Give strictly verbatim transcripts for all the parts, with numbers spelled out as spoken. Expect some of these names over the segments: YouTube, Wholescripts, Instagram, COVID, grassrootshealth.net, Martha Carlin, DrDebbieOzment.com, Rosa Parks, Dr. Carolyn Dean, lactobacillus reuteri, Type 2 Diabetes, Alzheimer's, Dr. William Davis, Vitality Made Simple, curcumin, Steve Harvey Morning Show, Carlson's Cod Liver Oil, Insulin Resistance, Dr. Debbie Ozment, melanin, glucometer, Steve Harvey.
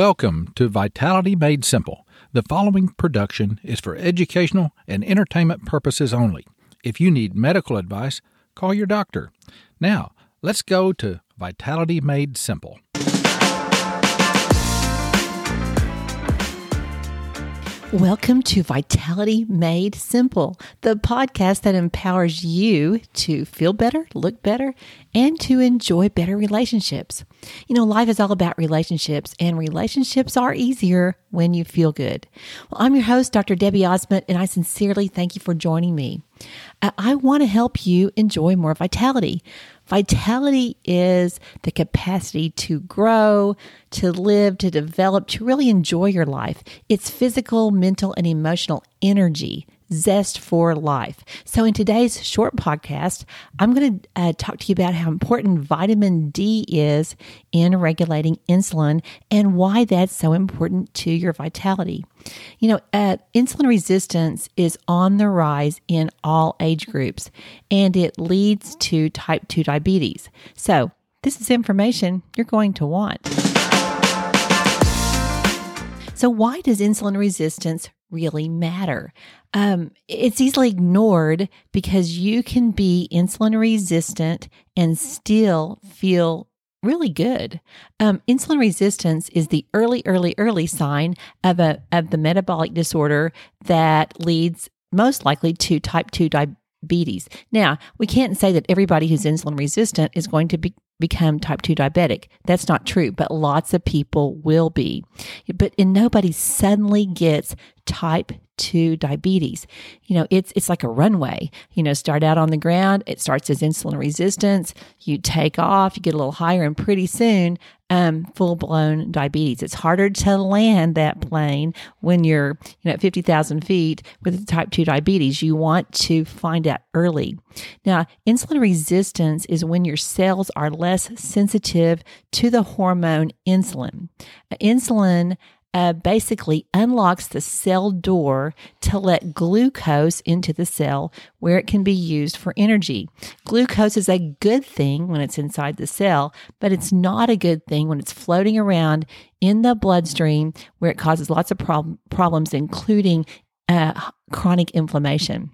Welcome to Vitality Made Simple. The following production is for educational and entertainment purposes only. If you need medical advice, call your doctor. Now, let's go to Vitality Made Simple. Welcome to Vitality Made Simple, the podcast that empowers you to feel better, look better, and to enjoy better relationships. You know, life is all about relationships, and relationships are easier when you feel good. Well, I'm your host, Doctor Debbie Ozment, and I sincerely thank you for joining me. I want to help you enjoy more vitality. Vitality is the capacity to grow, to live, to develop, to really enjoy your life. It's physical, mental, and emotional energy, zest for life. So in today's short podcast, I'm going to uh, talk to you about how important vitamin D is in regulating insulin and why that's so important to your vitality. You know, uh, insulin resistance is on the rise in all age groups, and it leads to type two diabetes. So this is information you're going to want. So why does insulin resistance really matter? Um, it's easily ignored because you can be insulin resistant and still feel really good. Um, insulin resistance is the early, early, early sign of a of the metabolic disorder that leads most likely to type two diabetes. Now, we can't say that everybody who's insulin resistant is going to be become type two diabetic. That's not true, but lots of people will be. But and nobody suddenly gets type two diabetes. You know, it's it's like a runway. You know, start out on the ground, it starts as insulin resistance, you take off, you get a little higher, and pretty soon, um, full-blown diabetes. It's harder to land that plane when you're, you know, at fifty thousand feet with type two diabetes. You want to find out early. Now, insulin resistance is when your cells are less sensitive to the hormone insulin. Insulin Uh, basically unlocks the cell door to let glucose into the cell where it can be used for energy. Glucose is a good thing when it's inside the cell, but it's not a good thing when it's floating around in the bloodstream where it causes lots of prob- problems, including uh, chronic inflammation.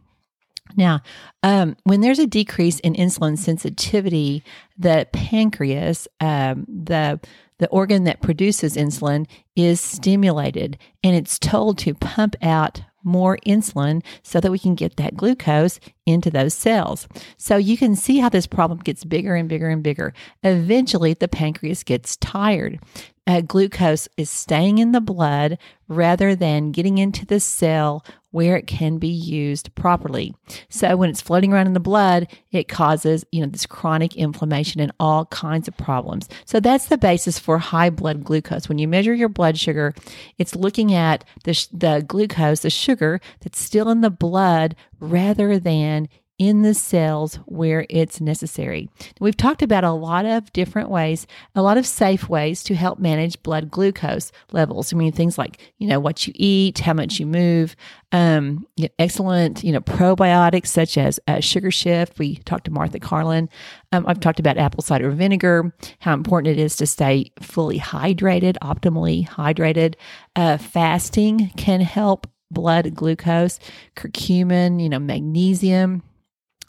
Now, um, when there's a decrease in insulin sensitivity, the pancreas, um, the the organ that produces insulin, is stimulated, and it's told to pump out more insulin so that we can get that glucose into those cells. So you can see how this problem gets bigger and bigger and bigger. Eventually, the pancreas gets tired. Uh, glucose is staying in the blood rather than getting into the cell where it can be used properly. So when it's floating around in the blood, it causes, you know, this chronic inflammation and all kinds of problems. So that's the basis for high blood glucose. When you measure your blood sugar, it's looking at the, sh- the glucose, the sugar that's still in the blood rather than in the cells where it's necessary. We've talked about a lot of different ways, a lot of safe ways to help manage blood glucose levels. I mean, things like, you know, what you eat, how much you move, um, you know, excellent, you know, probiotics such as uh, Sugar Shift. We talked to Martha Carlin. Um, I've talked about apple cider vinegar, how important it is to stay fully hydrated, optimally hydrated. Uh, fasting can help blood glucose, curcumin, you know, magnesium.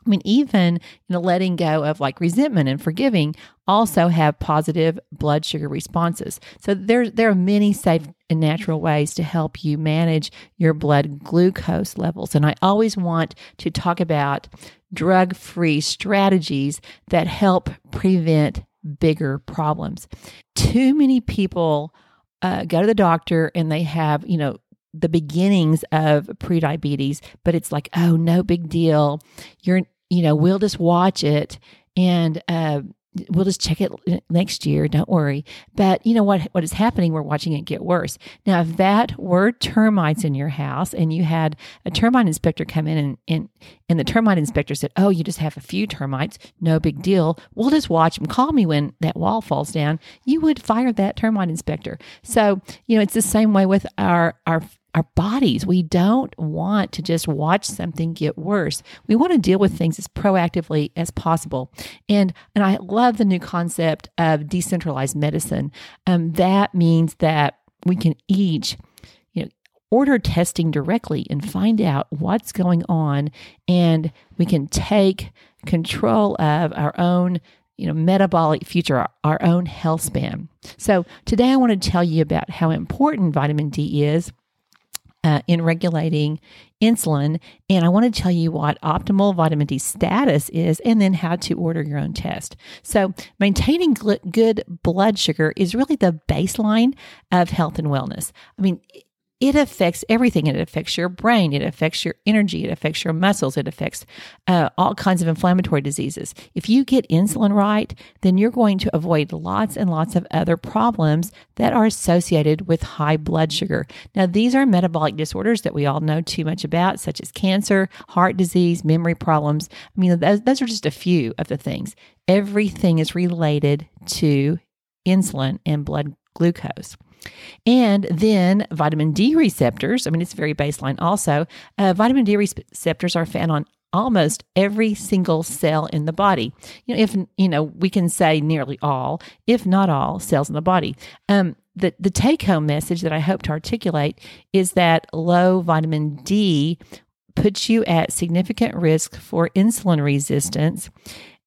I mean, even, you know, letting go of like resentment and forgiving also have positive blood sugar responses. So there, there are many safe and natural ways to help you manage your blood glucose levels. And I always want to talk about drug-free strategies that help prevent bigger problems. Too many people uh, go to the doctor and they have, you know, the beginnings of prediabetes, but it's like, oh, no big deal. You're, you know, we'll just watch it and uh, we'll just check it next year. Don't worry. But you know what, what is happening? We're watching it get worse. Now, if that were termites in your house and you had a termite inspector come in and, and, and the termite inspector said, oh, you just have a few termites, no big deal. We'll just watch them. Call me when that wall falls down. You would fire that termite inspector. So, you know, it's the same way with our, our, Our bodies. We don't want to just watch something get worse. We want to deal with things as proactively as possible. And and I love the new concept of decentralized medicine. Um, that means that we can each, you know, order testing directly and find out what's going on, and we can take control of our own, you know, metabolic future, our, our own health span. So today I want to tell you about how important vitamin D is uh, in regulating insulin, and I want to tell you what optimal vitamin D status is, and then how to order your own test. So maintaining gl- good blood sugar is really the baseline of health and wellness. I mean, it affects everything. It affects your brain. It affects your energy. It affects your muscles. It affects uh, all kinds of inflammatory diseases. If you get insulin right, then you're going to avoid lots and lots of other problems that are associated with high blood sugar. Now, these are metabolic disorders that we all know too much about, such as cancer, heart disease, memory problems. I mean, those, those are just a few of the things. Everything is related to insulin and blood glucose. And then vitamin D receptors, I mean, it's very baseline also. Uh, vitamin D receptors are found on almost every single cell in the body. You know, if, you know, we can say nearly all, if not all, cells in the body. Um, the, the take-home message that I hope to articulate is that low vitamin D puts you at significant risk for insulin resistance.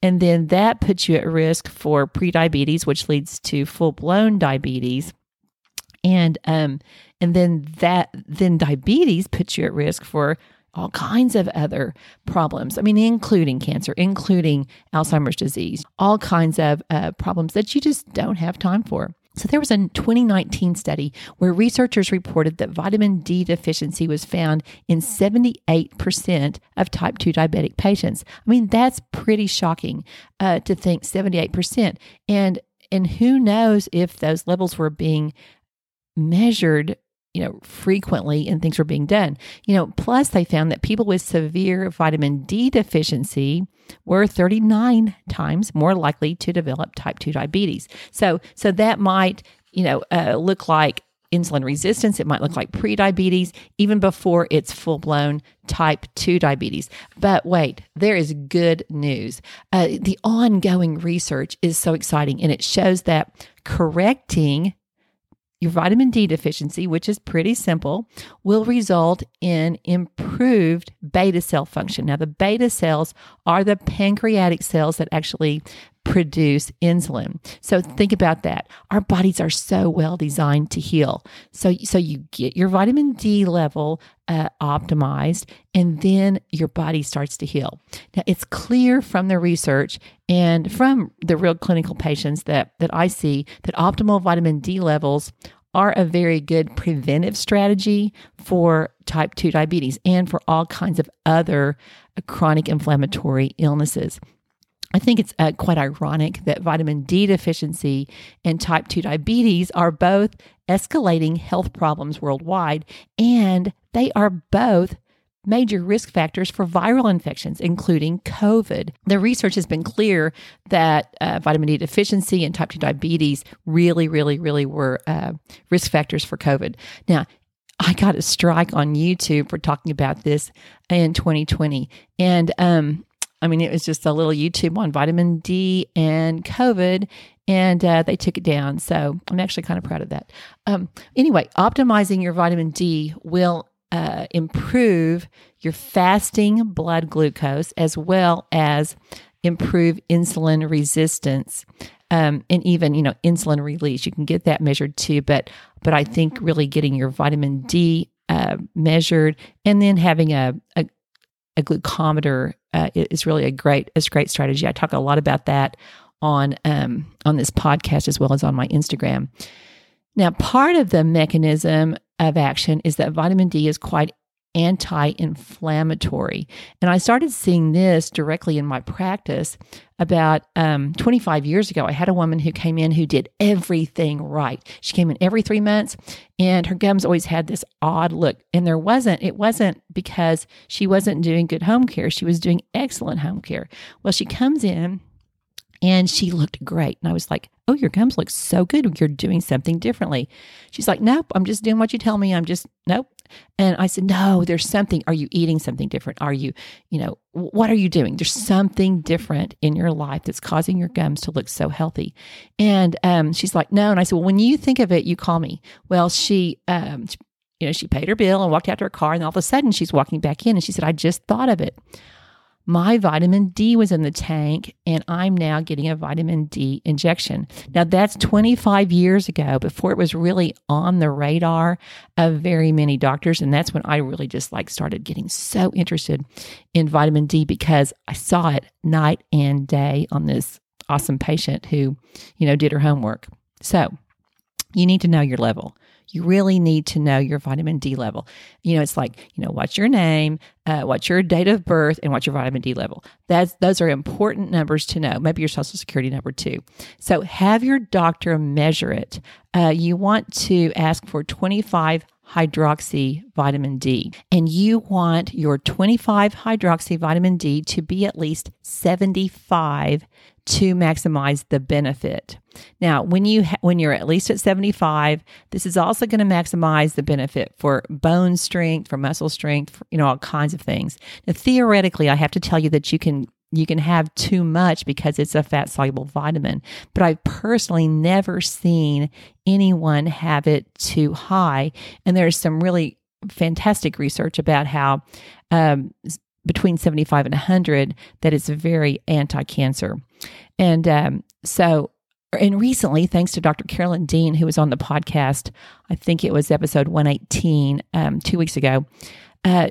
And then that puts you at risk for prediabetes, which leads to full-blown diabetes. And um, and then that then diabetes puts you at risk for all kinds of other problems. I mean, including cancer, including Alzheimer's disease, all kinds of uh, problems that you just don't have time for. So there was a twenty nineteen study where researchers reported that vitamin D deficiency was found in seventy-eight percent of type two diabetic patients. I mean, that's pretty shocking uh, to think seventy-eight percent. And and who knows if those levels were being measured, you know, frequently, and things were being done. You know, plus they found that people with severe vitamin D deficiency were thirty-nine times more likely to develop type two diabetes. So, so that might, you know, uh, look like insulin resistance. It might look like prediabetes, even before it's full-blown type two diabetes. But wait, there is good news. Uh, the ongoing research is so exciting, and it shows that correcting your vitamin D deficiency, which is pretty simple, will result in improved beta cell function. Now, the beta cells are the pancreatic cells that actually produce insulin. So think about that. Our bodies are so well designed to heal. So, so you get your vitamin D level uh, optimized, and then your body starts to heal. Now, it's clear from the research and from the real clinical patients that, that I see that optimal vitamin D levels are a very good preventive strategy for type two diabetes and for all kinds of other chronic inflammatory illnesses. I think it's uh, quite ironic that vitamin D deficiency and type two diabetes are both escalating health problems worldwide, and they are both major risk factors for viral infections, including COVID. The research has been clear that uh, vitamin D deficiency and type two diabetes really, really, really were uh, risk factors for COVID. Now, I got a strike on YouTube for talking about this in twenty twenty, and um. I mean, it was just a little YouTube on vitamin D and COVID, and uh, they took it down. So I'm actually kind of proud of that. Um, anyway, optimizing your vitamin D will uh, improve your fasting blood glucose, as well as improve insulin resistance, um, and even, you know, insulin release. You can get that measured too, but but I think really getting your vitamin D uh, measured, and then having a a, a glucometer Uh, is really a great, a great strategy. I talk a lot about that on um, on this podcast, as well as on my Instagram. Now, part of the mechanism of action is that vitamin D is quite anti-inflammatory. And I started seeing this directly in my practice about um, twenty-five years ago. I had a woman who came in who did everything right. She came in every three months, and her gums always had this odd look. And there wasn't, it wasn't because she wasn't doing good home care. She was doing excellent home care. Well, she comes in and she looked great. And I was like, oh, your gums look so good. You're doing something differently. She's like, nope, I'm just doing what you tell me. I'm just, nope. And I said, no, there's something. Are you eating something different? Are you, you know, what are you doing? There's something different in your life that's causing your gums to look so healthy. And um, she's like, no. And I said, well, when you think of it, you call me. Well, she, um, you know, she paid her bill and walked out to her car. And all of a sudden she's walking back in and she said, I just thought of it. My vitamin D was in the tank, and I'm now getting a vitamin D injection. Now, that's twenty-five years ago, before it was really on the radar of very many doctors, and that's when I really just like started getting so interested in vitamin D, because I saw it night and day on this awesome patient who, you know, did her homework. So you need to know your level. You really need to know your vitamin D level. You know, it's like, you know, what's your name, uh, what's your date of birth, and what's your vitamin D level. That's, those are important numbers to know. Maybe your social security number too. So have your doctor measure it. Uh, you want to ask for twenty-five hydroxy vitamin D, and you want your twenty-five hydroxy vitamin D to be at least seventy-five to maximize the benefit. Now, when you ha- when you're at least at seventy-five, this is also going to maximize the benefit for bone strength, for muscle strength, for, you know, all kinds of things. Now, theoretically, I have to tell you that you can you can have too much because it's a fat-soluble vitamin, but I've personally never seen anyone have it too high. And there's some really fantastic research about how um, between seventy-five and one hundred, that it's very anti-cancer. And um, so, and recently, thanks to Doctor Carolyn Dean, who was on the podcast, I think it was episode one eighteen, um, two weeks ago, uh,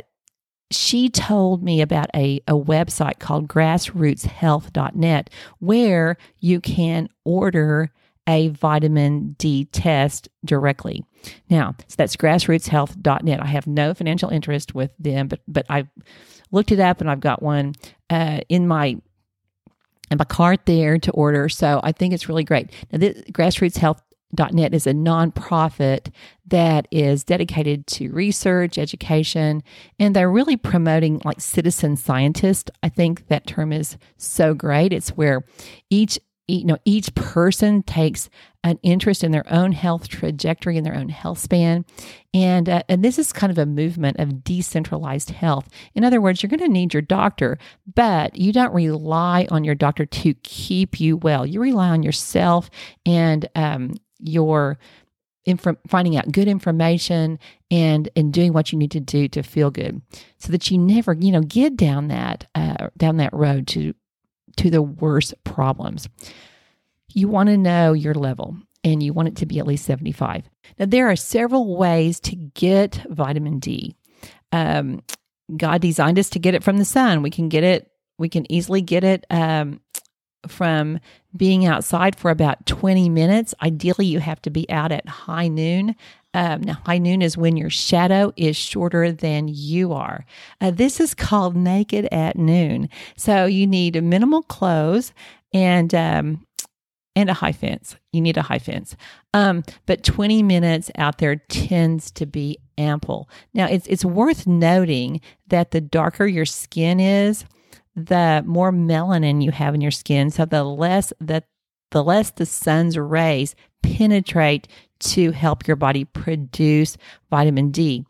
she told me about a, a website called grassroots health dot net, where you can order a vitamin D test directly. Now, so that's grassroots health dot net. I have no financial interest with them, but but I've looked it up and I've got one uh, in my in my cart there to order. So I think it's really great. Now, this, grassroots health dot net is a nonprofit that is dedicated to research, education, and they're really promoting like citizen scientists. I think that term is so great. It's where each you know each person takes an interest in their own health trajectory and their own health span, and uh, and this is kind of a movement of decentralized health. In other words, you're going to need your doctor, but you don't rely on your doctor to keep you well. You rely on yourself and um, your inf- finding out good information and and doing what you need to do to feel good, so that you never you know get down that uh, down that road to. to the worst problems. You want to know your level, and you want it to be at least seventy-five. Now, there are several ways to get vitamin D. Um, God designed us to get it from the sun. We can get it, we can easily get it um, from being outside for about twenty minutes. Ideally, you have to be out at high noon. Um, now, high noon is when your shadow is shorter than you are. Uh, this is called naked at noon. So you need minimal clothes and um, and a high fence. You need a high fence. Um, but twenty minutes out there tends to be ample. Now, it's it's worth noting that the darker your skin is, the more melanin you have in your skin. So the less that the less the sun's rays penetrate to help your body produce vitamin D.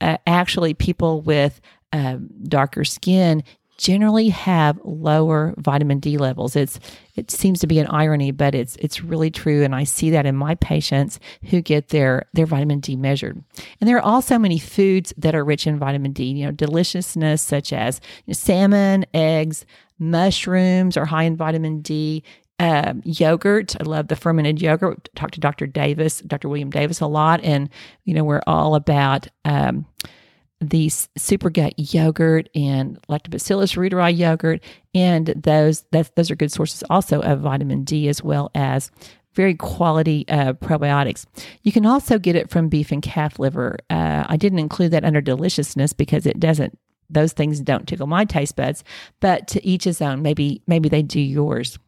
Uh, actually, people with uh, darker skin generally have lower vitamin D levels. It's it seems to be an irony, but it's it's really true, and I see that in my patients who get their their vitamin D measured. And there are also many foods that are rich in vitamin D. You know, deliciousness such as you know, salmon, eggs, mushrooms are high in vitamin D. Um, yogurt. I love the fermented yogurt. Talk to Doctor Davis, Doctor William Davis a lot. And, you know, we're all about um, the supergut yogurt and lactobacillus reuteri yogurt. And those that's, those are good sources also of vitamin D, as well as very quality uh, probiotics. You can also get it from beef and calf liver. Uh, I didn't include that under deliciousness because it doesn't, those things don't tickle my taste buds, but to each his own. Maybe, maybe they do yours.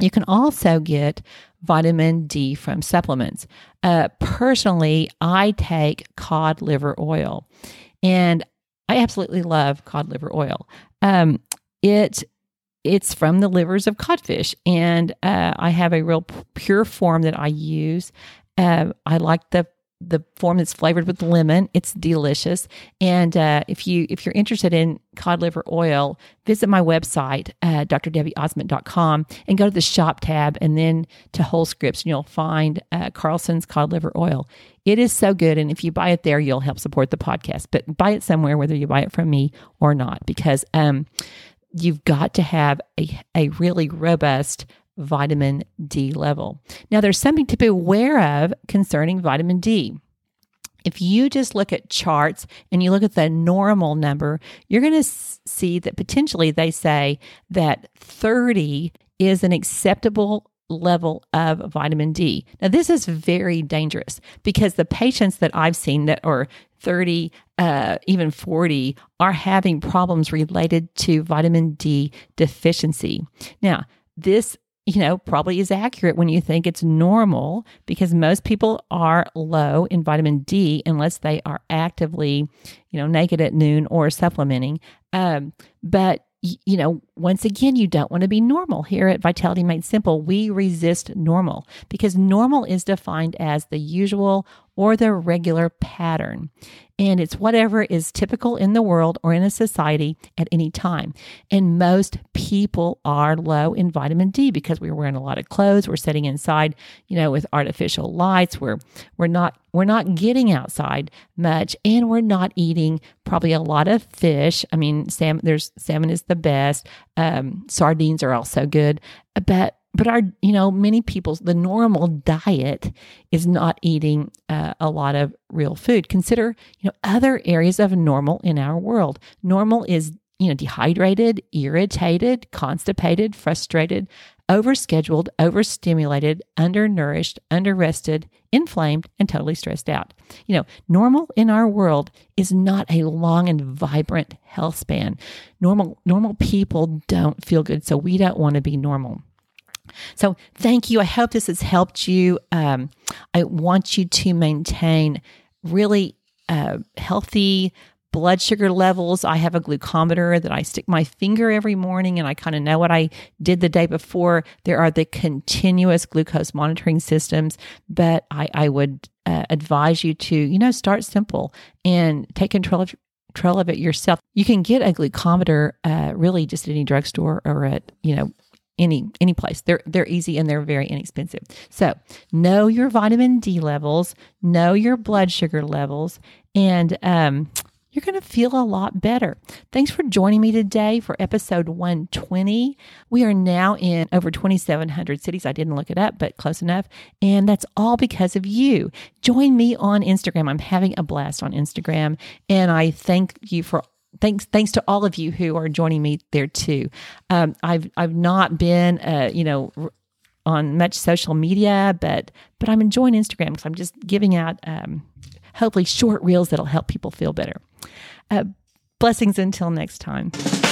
You can also get vitamin D from supplements. Uh, personally, I take cod liver oil, and I absolutely love cod liver oil. Um, it it's from the livers of codfish, and uh, I have a real p- pure form that I use. Uh, I like the the form that's flavored with lemon. It's delicious. And uh, if you if you're interested in cod liver oil, visit my website, uh, d r debbie ozment dot com, and go to the shop tab and then to Wholescripts, and you'll find uh, Carlson's Cod Liver Oil. It is so good, and if you buy it there, you'll help support the podcast. But buy it somewhere, whether you buy it from me or not, because um, you've got to have a, a really robust vitamin D level. Now, there's something to be aware of concerning vitamin D. If you just look at charts and you look at the normal number, you're going to see that potentially they say that thirty is an acceptable level of vitamin D. Now, this is very dangerous because the patients that I've seen that are thirty, uh, even forty, are having problems related to vitamin D deficiency. Now, this you know, probably is accurate when you think it's normal, because most people are low in vitamin D unless they are actively, you know, naked at noon or supplementing. Um, but, you know, once again, you don't want to be normal. Here at Vitality Made Simple, we resist normal, because normal is defined as the usual or the regular pattern. And it's whatever is typical in the world or in a society at any time. And most people are low in vitamin D because we're wearing a lot of clothes, we're sitting inside, you know, with artificial lights, we're we're not we're not getting outside much, and we're not eating probably a lot of fish. I mean, salmon, there's salmon is the best. Um, sardines are also good, but But our, you know, many people's, the normal diet is not eating uh, a lot of real food. Consider, you know, other areas of normal in our world. Normal is, you know, dehydrated, irritated, constipated, frustrated, overscheduled, overstimulated, undernourished, underrested, inflamed, and totally stressed out. You know, normal in our world is not a long and vibrant health span. Normal, normal people don't feel good, so we don't want to be normal. So thank you. I hope this has helped you. Um, I want you to maintain really uh, healthy blood sugar levels. I have a glucometer that I stick my finger every morning, and I kind of know what I did the day before. There are the continuous glucose monitoring systems, but I, I would uh, advise you to, you know, start simple and take control of control of it yourself. You can get a glucometer uh, really just at any drugstore or at, you know, Any any place. They're they're easy and they're very inexpensive. So know your vitamin D levels, know your blood sugar levels, and um, you're going to feel a lot better. Thanks for joining me today for episode one twenty. We are now in over twenty-seven hundred cities. I didn't look it up, but close enough. And that's all because of you. Join me on Instagram. I'm having a blast on Instagram, and I thank you for Thanks, thanks to all of you who are joining me there too. Um, I've I've not been, uh, you know, on much social media, but but I'm enjoying Instagram because I'm just giving out um, hopefully short reels that'll help people feel better. Uh, blessings until next time.